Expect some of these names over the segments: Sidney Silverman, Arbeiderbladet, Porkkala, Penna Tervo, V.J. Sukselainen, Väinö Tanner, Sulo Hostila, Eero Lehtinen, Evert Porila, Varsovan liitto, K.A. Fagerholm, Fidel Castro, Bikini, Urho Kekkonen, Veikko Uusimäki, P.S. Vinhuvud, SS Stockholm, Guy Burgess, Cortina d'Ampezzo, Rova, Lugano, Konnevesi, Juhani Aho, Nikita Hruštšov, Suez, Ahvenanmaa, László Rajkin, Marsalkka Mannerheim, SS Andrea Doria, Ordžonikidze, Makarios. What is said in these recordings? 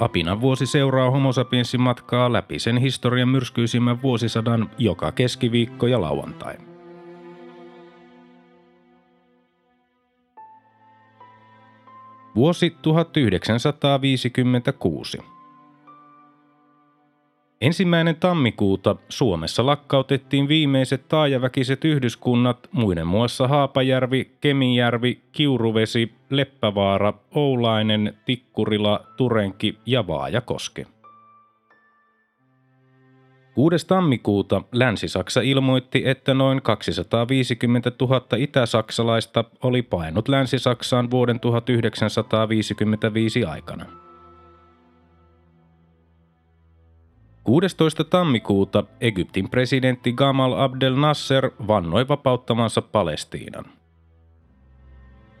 Apinan vuosi seuraa Homo sapiensin matkaa läpi sen historian myrskyisimmän vuosisadan joka keskiviikko ja lauantai. Vuosi 1956. Ensimmäinen tammikuuta Suomessa lakkautettiin viimeiset taajaväkiset yhdyskunnat, muiden muassa Haapajärvi, Kemijärvi, Kiuruvesi, Leppävaara, Oulainen, Tikkurila, Turenki ja Vaajakoski. 6. tammikuuta Länsi-Saksa ilmoitti, että noin 250 000 itäsaksalaista oli paennut Länsi-Saksaan vuoden 1955 aikana. 16. tammikuuta Egyptin presidentti Gamal Abdel Nasser vannoi vapauttamansa Palestiinan.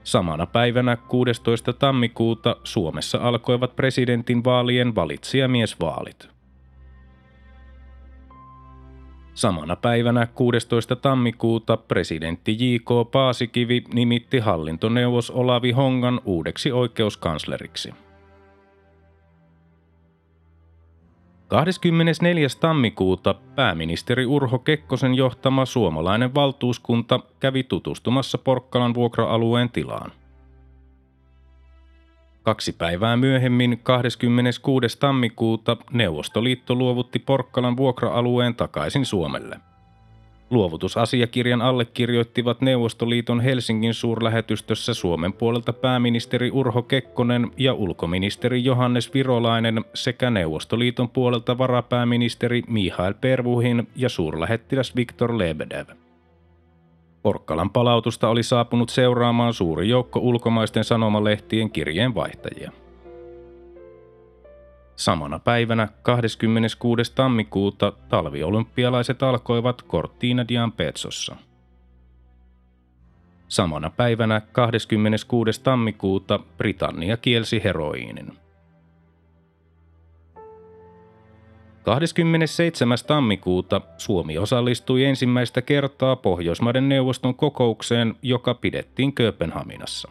Samana päivänä 16. tammikuuta Suomessa alkoivat presidentinvaalien valitsijamiesvaalit. Samana päivänä 16. tammikuuta presidentti J.K. Paasikivi nimitti hallintoneuvos Olavi Hongan uudeksi oikeuskansleriksi. 24. tammikuuta pääministeri Urho Kekkosen johtama suomalainen valtuuskunta kävi tutustumassa Porkkalan vuokra-alueen tilaan. 2 päivää myöhemmin, 26. tammikuuta, Neuvostoliitto luovutti Porkkalan vuokra-alueen takaisin Suomelle. Luovutusasiakirjan allekirjoittivat Neuvostoliiton Helsingin suurlähetystössä Suomen puolelta pääministeri Urho Kekkonen ja ulkoministeri Johannes Virolainen sekä Neuvostoliiton puolelta varapääministeri Mihail Pervuhin ja suurlähettiläs Viktor Lebedev. Porkkalan palautusta oli saapunut seuraamaan suuri joukko ulkomaisten sanomalehtien kirjeenvaihtajia. Samana päivänä 26. tammikuuta talviolympialaiset alkoivat Cortina d'Ampezzossa. Samana päivänä 26. tammikuuta Britannia kielsi heroiinin. 27. tammikuuta Suomi osallistui ensimmäistä kertaa Pohjoismaiden neuvoston kokoukseen, joka pidettiin Kööpenhaminassa.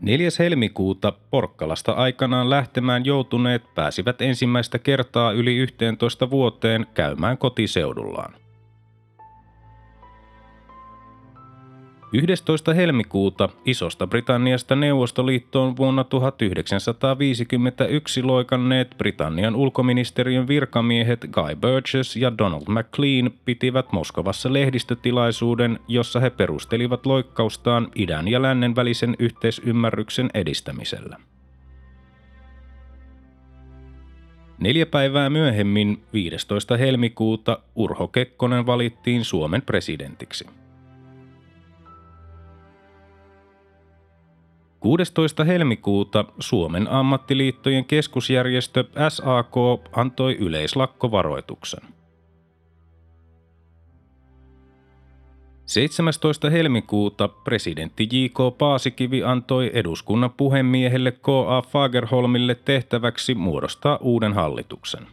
4. helmikuuta Porkkalasta aikanaan lähtemään joutuneet pääsivät ensimmäistä kertaa yli 11 vuoteen käymään kotiseudullaan. 11. helmikuuta Isosta Britanniasta Neuvostoliittoon vuonna 1951 loikanneet Britannian ulkoministeriön virkamiehet Guy Burgess ja Donald McLean pitivät Moskovassa lehdistötilaisuuden, jossa he perustelivat loikkaustaan idän ja lännen välisen yhteisymmärryksen edistämisellä. 4 päivää myöhemmin, 15. helmikuuta, Urho Kekkonen valittiin Suomen presidentiksi. 16. helmikuuta Suomen ammattiliittojen keskusjärjestö SAK antoi yleislakkovaroituksen. 17. helmikuuta presidentti J.K. Paasikivi antoi eduskunnan puhemiehelle K.A. Fagerholmille tehtäväksi muodostaa uuden hallituksen.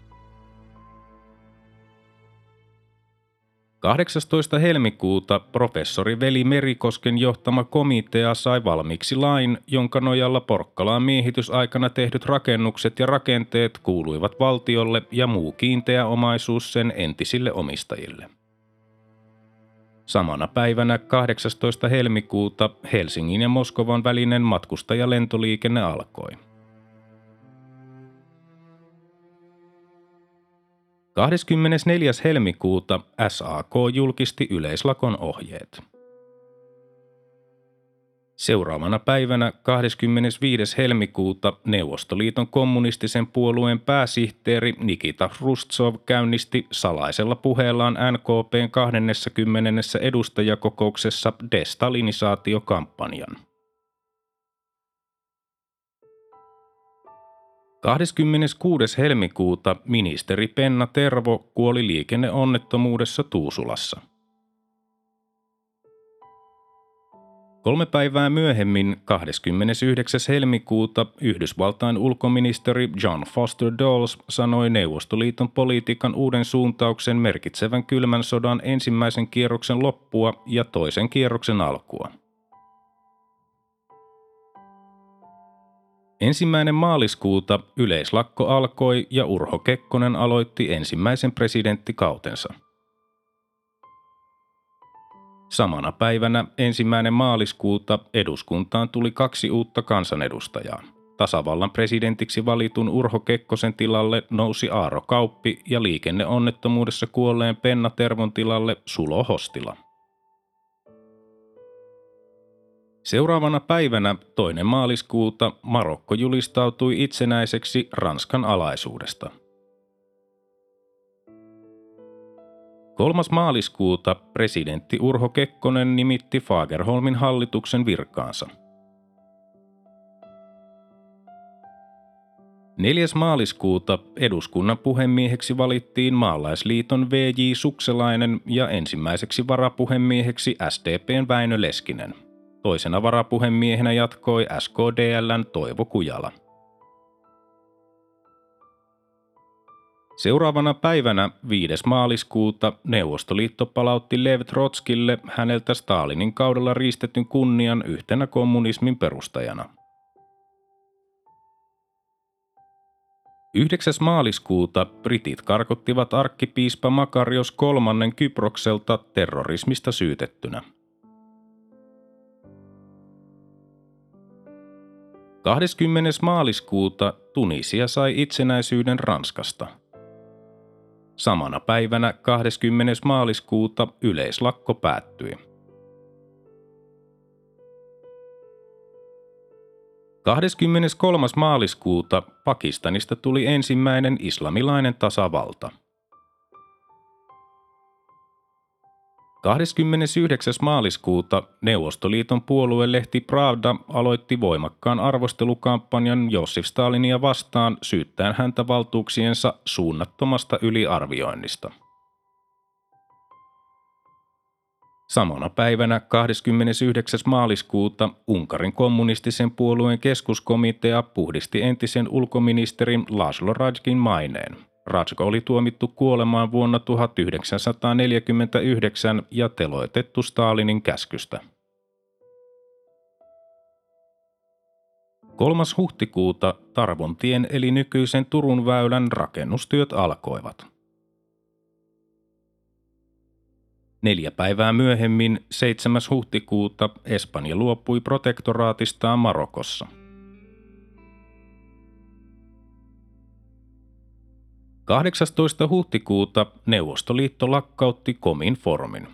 18. helmikuuta professori Veli Merikosken johtama komitea sai valmiiksi lain, jonka nojalla Porkkalaan miehitysaikana tehdyt rakennukset ja rakenteet kuuluivat valtiolle ja muu kiinteä omaisuus sen entisille omistajille. Samana päivänä 18. helmikuuta Helsingin ja Moskovan välinen matkustajalentoliikenne alkoi. 24. helmikuuta SAK julkisti yleislakon ohjeet. Seuraavana päivänä 25. helmikuuta Neuvostoliiton kommunistisen puolueen pääsihteeri Nikita Hruštšov käynnisti salaisella puheellaan NKP:n 20. edustajakokouksessa destalinisaatiokampanjan. 26. helmikuuta ministeri Penna Tervo kuoli liikenneonnettomuudessa Tuusulassa. 3 päivää myöhemmin, 29. helmikuuta, Yhdysvaltain ulkoministeri John Foster Dulles sanoi Neuvostoliiton politiikan uuden suuntauksen merkitsevän kylmän sodan ensimmäisen kierroksen loppua ja toisen kierroksen alkua. 1. maaliskuuta yleislakko alkoi ja Urho Kekkonen aloitti ensimmäisen presidenttikautensa. Samana päivänä 1. maaliskuuta eduskuntaan tuli 2 uutta kansanedustajaa. Tasavallan presidentiksi valitun Urho Kekkosen tilalle nousi Aaro Kauppi ja liikenneonnettomuudessa kuolleen Penna Tervon tilalle Sulo Hostila. Seuraavana päivänä 2. maaliskuuta Marokko julistautui itsenäiseksi Ranskan alaisuudesta. 3. maaliskuuta presidentti Urho Kekkonen nimitti Fagerholmin hallituksen virkaansa. 4. maaliskuuta eduskunnan puhemieheksi valittiin Maalaisliiton V.J. Sukselainen ja ensimmäiseksi varapuhemieheksi SDP:n Väinö Leskinen. Toisena varapuhemiehenä jatkoi SKDL:n Toivo Kujala. Seuraavana päivänä 5. maaliskuuta Neuvostoliitto palautti Lev Trotskille häneltä Stalinin kaudella riistetyn kunnian yhtenä kommunismin perustajana. 9. maaliskuuta britit karkottivat arkkipiispa Makarios kolmannen Kyprokselta terrorismista syytettynä. 20. maaliskuuta Tunisia sai itsenäisyyden Ranskasta. Samana päivänä 20. maaliskuuta yleislakko päättyi. 23. maaliskuuta Pakistanista tuli ensimmäinen islamilainen tasavalta. 29. maaliskuuta Neuvostoliiton puoluelehti Pravda aloitti voimakkaan arvostelukampanjan Jossif Stalinia vastaan syyttäen häntä valtuuksiensa suunnattomasta yliarvioinnista. Samana päivänä 29. maaliskuuta Unkarin kommunistisen puolueen keskuskomitea puhdisti entisen ulkoministerin László Rajkin maineen. Rajko oli tuomittu kuolemaan vuonna 1949 ja teloitettu Stalinin käskystä. 3. huhtikuuta Tarvontien eli nykyisen Turun väylän rakennustyöt alkoivat. 4 päivää myöhemmin, 7. huhtikuuta, Espanja luopui protektoraatistaan Marokossa. 18. huhtikuuta Neuvostoliitto lakkautti Kominformin.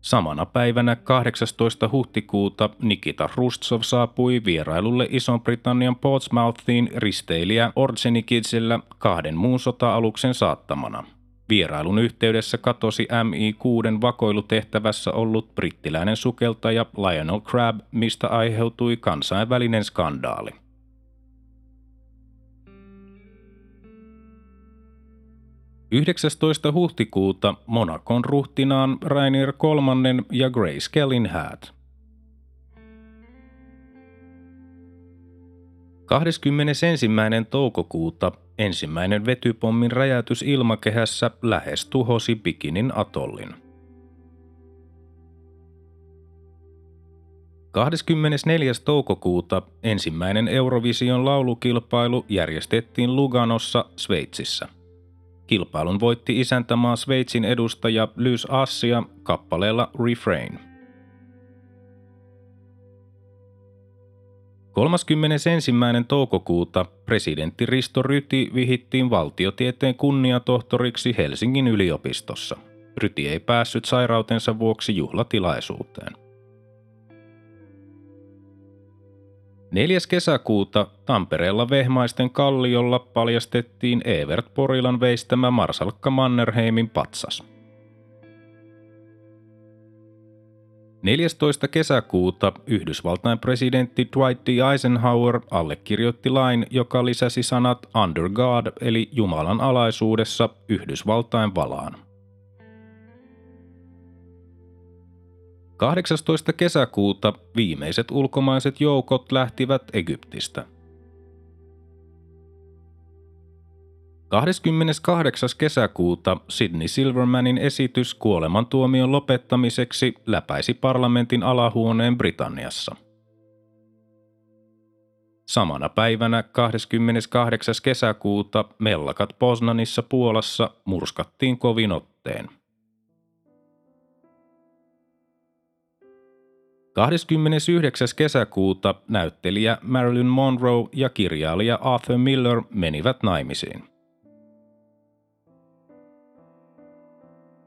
Samana päivänä 18. huhtikuuta Nikita Hruštšov saapui vierailulle Ison-Britannian Portsmouthiin risteilijä Ordžonikidzellä 2 muun sota-aluksen saattamana. Vierailun yhteydessä katosi MI-6 vakoilutehtävässä ollut brittiläinen sukeltaja Lionel Crabb, mistä aiheutui kansainvälinen skandaali. 19. huhtikuuta Monacon ruhtinaan Rainier III ja Grace Kellyn häät. 21. toukokuuta ensimmäinen vetypommin räjäytys ilmakehässä lähes tuhosi Bikinin atollin. 24. toukokuuta ensimmäinen Eurovision laulukilpailu järjestettiin Luganossa, Sveitsissä. Kilpailun voitti isäntämaa Sveitsin edustaja Lys Assia kappaleella Refrain. 31. toukokuuta presidentti Risto Ryti vihittiin valtiotieteen kunniatohtoriksi Helsingin yliopistossa. Ryti ei päässyt sairautensa vuoksi juhlatilaisuuteen. 4. kesäkuuta Tampereella Vehmaisten kalliolla paljastettiin Evert Porilan veistämä marsalkka Mannerheimin patsas. 14. kesäkuuta Yhdysvaltain presidentti Dwight D. Eisenhower allekirjoitti lain, joka lisäsi sanat under God eli Jumalan alaisuudessa Yhdysvaltain valaan. 18. kesäkuuta viimeiset ulkomaiset joukot lähtivät Egyptistä. 28. kesäkuuta Sidney Silvermanin esitys kuolemantuomion lopettamiseksi läpäisi parlamentin alahuoneen Britanniassa. Samana päivänä 28. kesäkuuta mellakat Poznanissa Puolassa murskattiin kovin ottein. 29. kesäkuuta näyttelijä Marilyn Monroe ja kirjailija Arthur Miller menivät naimisiin.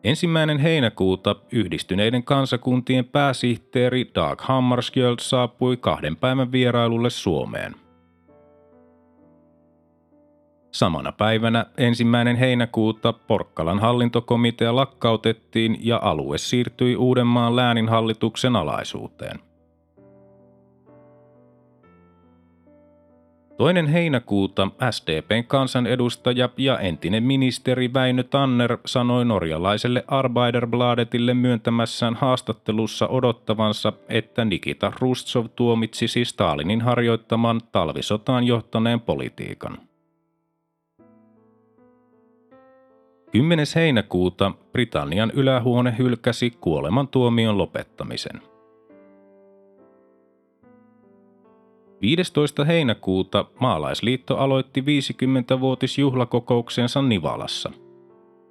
1. heinäkuuta Yhdistyneiden kansakuntien pääsihteeri Dag Hammarskjöld saapui 2 päivän vierailulle Suomeen. Samana päivänä 1. heinäkuuta Porkkalan hallintokomitea lakkautettiin ja alue siirtyi Uudenmaan lääninhallituksen alaisuuteen. 2. heinäkuuta SDP:n kansanedustaja ja entinen ministeri Väinö Tanner sanoi norjalaiselle Arbeiderbladetille myöntämässään haastattelussa odottavansa, että Nikita Hruštšov tuomitsisi Stalinin harjoittaman talvisotaan johtaneen politiikan. 10. heinäkuuta Britannian ylähuone hylkäsi kuolemantuomion lopettamisen. 15. heinäkuuta Maalaisliitto aloitti 50-vuotisjuhlakokouksensa Nivalassa.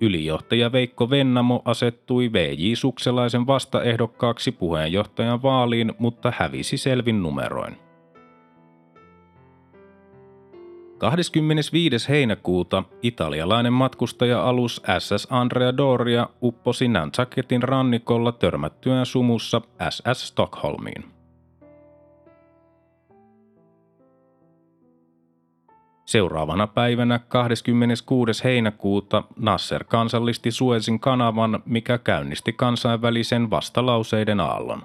Ylijohtaja Veikko Vennamo asettui V.J. Sukselaisen vastaehdokkaaksi puheenjohtajan vaaliin, mutta hävisi selvin numeroin. 25. heinäkuuta italialainen matkustaja-alus SS Andrea Doria upposi Nantucketin rannikolla törmättyään sumussa SS Stockholmiin. 7. päivänä 26. heinäkuuta Nasser kansallisti Suezin kanavan, mikä käynnisti kansainvälisen vastalauseiden aallon.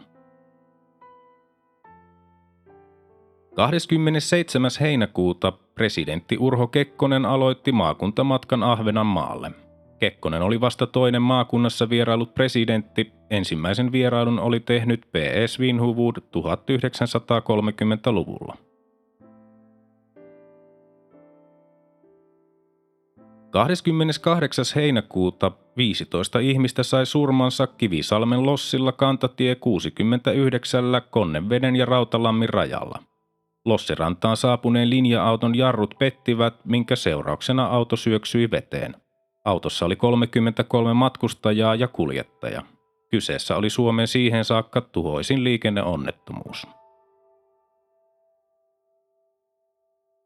27. heinäkuuta presidentti Urho Kekkonen aloitti maakuntamatkan Ahvenanmaalle. Kekkonen oli vasta toinen maakunnassa vierailut presidentti, ensimmäisen vierailun oli tehnyt P.S. Vinhuvud 1930-luvulla. 28. heinäkuuta 15 ihmistä sai surmansa Kivisalmen lossilla kantatie 69 Konneveden ja Rautalammin rajalla. Lossirantaan saapuneen linja-auton jarrut pettivät, minkä seurauksena auto syöksyi veteen. Autossa oli 33 matkustajaa ja kuljettaja. Kyseessä oli Suomen siihen saakka tuhoisin liikenneonnettomuus.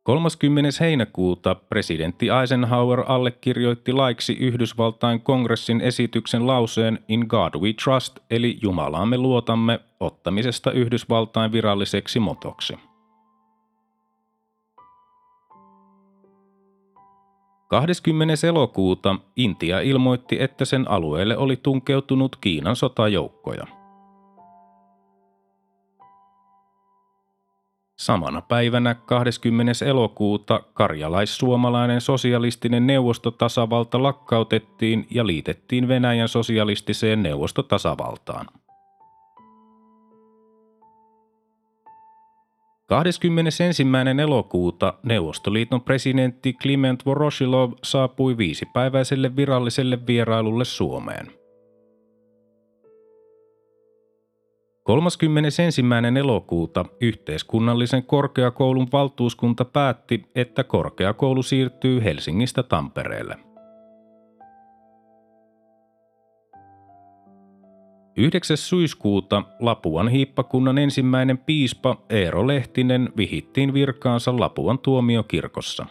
30. heinäkuuta presidentti Eisenhower allekirjoitti laiksi Yhdysvaltain kongressin esityksen lauseen In God we trust eli Jumalaan me luotamme ottamisesta Yhdysvaltain viralliseksi motoksi. 20. elokuuta Intia ilmoitti, että sen alueelle oli tunkeutunut Kiinan sotajoukkoja. Samana päivänä 20. elokuuta karjalais-suomalainen sosialistinen neuvostotasavalta lakkautettiin ja liitettiin Venäjän sosialistiseen neuvostotasavaltaan. 21. elokuuta Neuvostoliiton presidentti Kliment Voroshilov saapui 5-päiväiselle viralliselle vierailulle Suomeen. 31. elokuuta yhteiskunnallisen korkeakoulun valtuuskunta päätti, että korkeakoulu siirtyy Helsingistä Tampereelle. 9. syyskuuta Lapuan hiippakunnan ensimmäinen piispa Eero Lehtinen vihittiin virkaansa Lapuan tuomiokirkossa.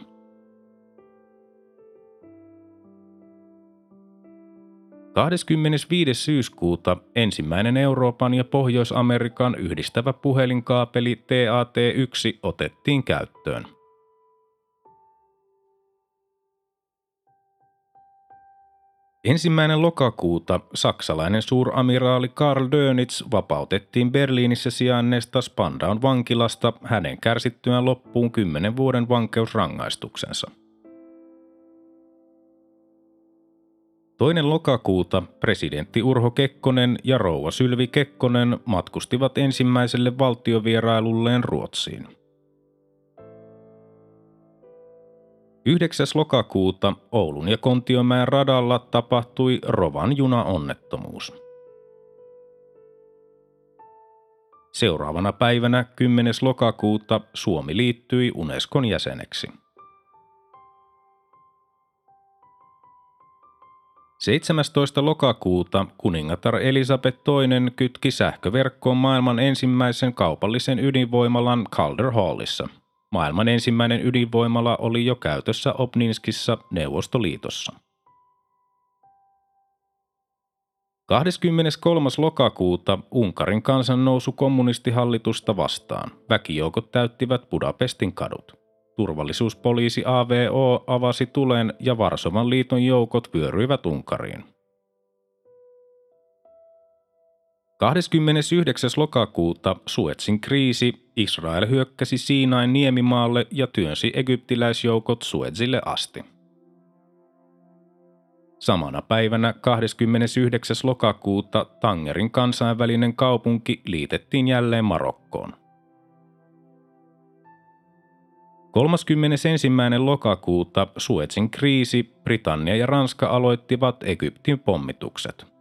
25. syyskuuta ensimmäinen Euroopan ja Pohjois-Amerikan yhdistävä puhelinkaapeli TAT-1 otettiin käyttöön. 1. 1. lokakuuta saksalainen suuramiraali Karl Dönitz vapautettiin Berliinissä sijainneesta Spandaun vankilasta hänen kärsittyään loppuun 10 vuoden vankeusrangaistuksensa. 2. lokakuuta presidentti Urho Kekkonen ja rouva Sylvi Kekkonen matkustivat ensimmäiselle valtiovierailulleen Ruotsiin. 9. lokakuuta Oulun ja Kontiomäen radalla tapahtui Rovan junaonnettomuus. Seuraavana päivänä 10. lokakuuta Suomi liittyi Unescon jäseneksi. 17. lokakuuta kuningatar Elisabeth II kytki sähköverkkoon maailman ensimmäisen kaupallisen ydinvoimalan Calder Hallissa. Maailman ensimmäinen ydinvoimala oli jo käytössä Obninskissa, Neuvostoliitossa. 23. lokakuuta Unkarin kansannousu kommunistihallitusta vastaan. Väkijoukot täyttivät Budapestin kadut. Turvallisuuspoliisi AVO avasi tulen ja Varsovan liiton joukot vyöryivät Unkariin. 29. lokakuuta Suezin kriisi, Israel hyökkäsi Siinain niemimaalle ja työnsi egyptiläisjoukot Suezille asti. Samana päivänä 29. lokakuuta Tangerin kansainvälinen kaupunki liitettiin jälleen Marokkoon. 31. lokakuuta Suezin kriisi, Britannia ja Ranska aloittivat Egyptin pommitukset.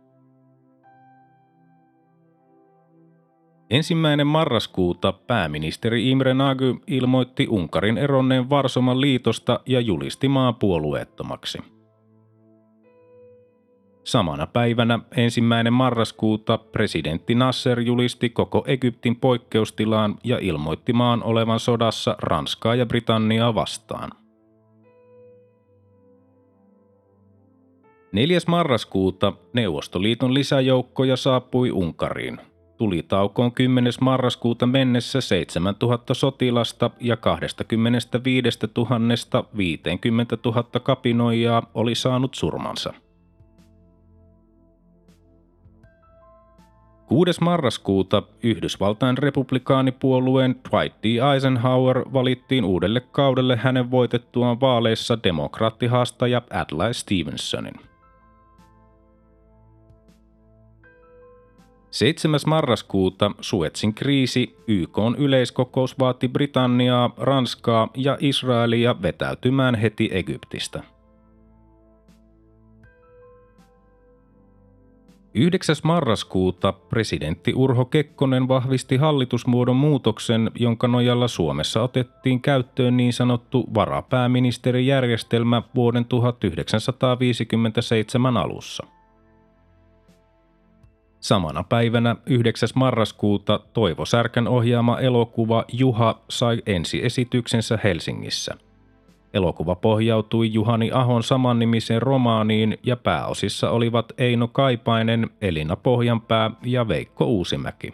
1. marraskuuta pääministeri Imre Nagy ilmoitti Unkarin eronneen Varsovan liitosta ja julisti maan puolueettomaksi. Samana päivänä 1. marraskuuta presidentti Nasser julisti koko Egyptin poikkeustilaan ja ilmoitti maan olevan sodassa Ranskaa ja Britanniaa vastaan. 4. marraskuuta Neuvostoliiton lisäjoukkoja saapui Unkariin. Tulitaukoon 10. marraskuuta mennessä 7000 sotilasta ja 25 000 50 000 kapinoijaa oli saanut surmansa. 6. marraskuuta Yhdysvaltain republikaanipuolueen Dwight D. Eisenhower valittiin uudelle kaudelle hänen voitettuaan vaaleissa demokraattihaastaja Adlai Stevensonin. 7. marraskuuta Suezin kriisi, YK:n yleiskokous vaati Britanniaa, Ranskaa ja Israelia vetäytymään heti Egyptistä. 9. marraskuuta presidentti Urho Kekkonen vahvisti hallitusmuodon muutoksen, jonka nojalla Suomessa otettiin käyttöön niin sanottu varapääministerijärjestelmä vuoden 1957 alussa. Samana päivänä 9. marraskuuta Toivo Särkän ohjaama elokuva Juha sai ensiesityksensä Helsingissä. Elokuva pohjautui Juhani Ahon samannimiseen romaaniin ja pääosissa olivat Eino Kaipainen, Elina Pohjanpää ja Veikko Uusimäki.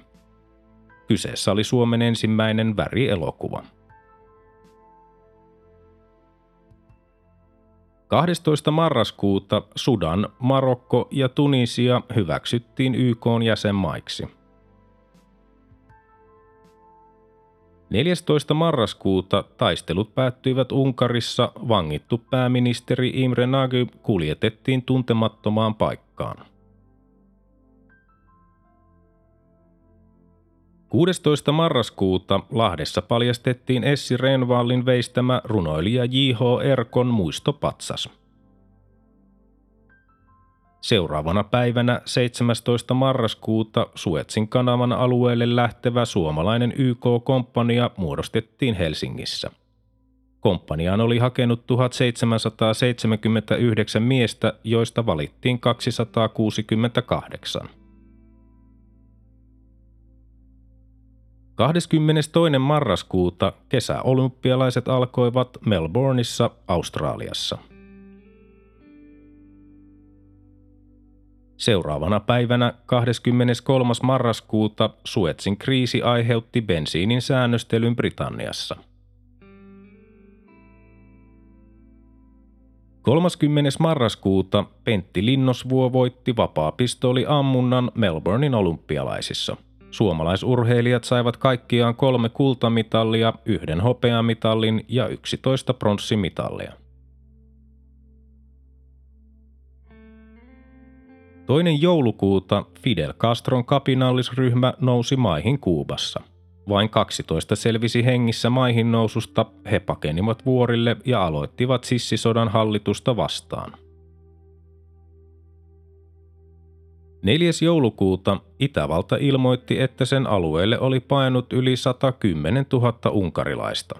Kyseessä oli Suomen ensimmäinen värielokuva. 12. marraskuuta Sudan, Marokko ja Tunisia hyväksyttiin YK:n jäsenmaiksi. 14. marraskuuta taistelut päättyivät Unkarissa, vangittu pääministeri Imre Nagy kuljetettiin tuntemattomaan paikkaan. 16. marraskuuta Lahdessa paljastettiin Essi Renvallin veistämä runoilija J.H. Erkon muistopatsas. Seuraavana päivänä 17. marraskuuta Suezin kanavan alueelle lähtevä suomalainen YK-komppania muodostettiin Helsingissä. Komppaniaan oli hakenut 1779 miestä, joista valittiin 268. 22. marraskuuta kesäolympialaiset alkoivat Melbourneissa, Australiassa. Seuraavana päivänä 23. marraskuuta Suezin kriisi aiheutti bensiinin säännöstelyn Britanniassa. 30. marraskuuta Pentti Linnosvuo voitti vapaapistooliammunnan Melbournein olympialaisissa. Suomalaisurheilijat saivat kaikkiaan 3 kultamitalia, 1 hopeamitalin ja 11 pronssimitalia. Toinen joulukuuta Fidel Castron kapinallisryhmä nousi maihin Kuubassa. Vain 12 selvisi hengissä maihin noususta, he pakenivat vuorille ja aloittivat sissisodan hallitusta vastaan. 4. joulukuuta Itävalta ilmoitti, että sen alueelle oli paennut yli 110 000 unkarilaista.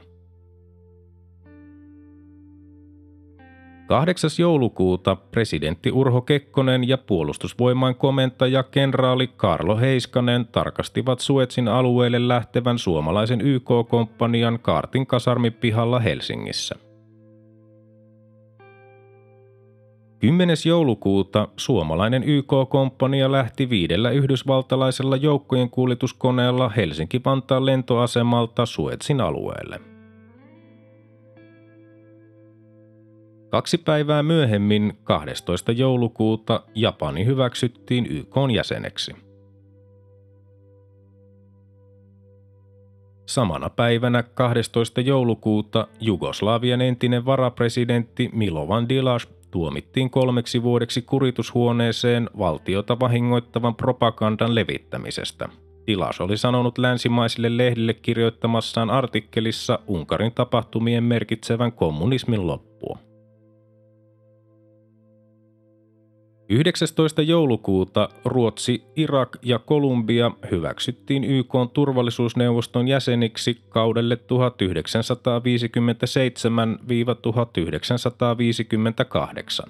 8. joulukuuta presidentti Urho Kekkonen ja puolustusvoimain komentaja kenraali Karlo Heiskanen tarkastivat Suezin alueelle lähtevän suomalaisen YK-komppanian Kaartin kasarmin pihalla Helsingissä. 10. joulukuuta suomalainen YK-komppania lähti 5 yhdysvaltalaisella joukkojen kuljetuskoneella Helsinki-Vantaan lentoasemalta Suezin alueelle. 2 päivää myöhemmin, 12. joulukuuta, Japani hyväksyttiin YK:n jäseneksi. Samana päivänä, 12. joulukuuta, Jugoslavian entinen varapresidentti Milovan Đilas tuomittiin 3 vuodeksi kuritushuoneeseen valtiota vahingoittavan propagandan levittämisestä. Đilas oli sanonut länsimaisille lehdille kirjoittamassaan artikkelissa Unkarin tapahtumien merkitsevän kommunismin loppua. 19. joulukuuta Ruotsi, Irak ja Kolumbia hyväksyttiin YK:n turvallisuusneuvoston jäseniksi kaudelle 1957–1958.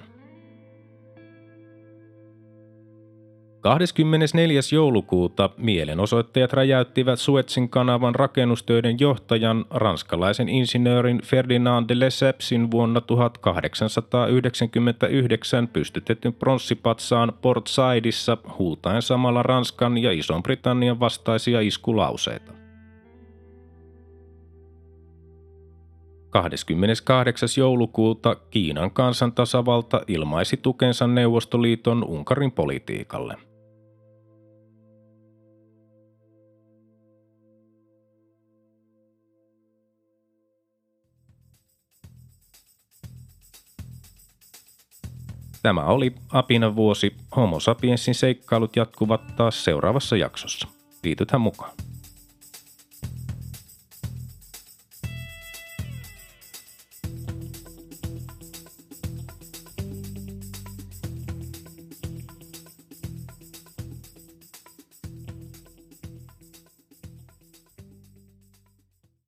24. joulukuuta mielenosoittajat räjäyttivät Suezin kanavan rakennustöiden johtajan, ranskalaisen insinöörin Ferdinand de Lesseps vuonna 1899 pystytetyn pronssipatsaan Port Saidissa huutaen samalla Ranskan ja Ison-Britannian vastaisia iskulauseita. 28. joulukuuta Kiinan kansantasavalta ilmaisi tukensa Neuvostoliiton Unkarin politiikalle. 3. Tämä oli Apinan vuosi. Homo sapiensin seikkailut jatkuvat taas seuraavassa jaksossa. Liitythän mukaan.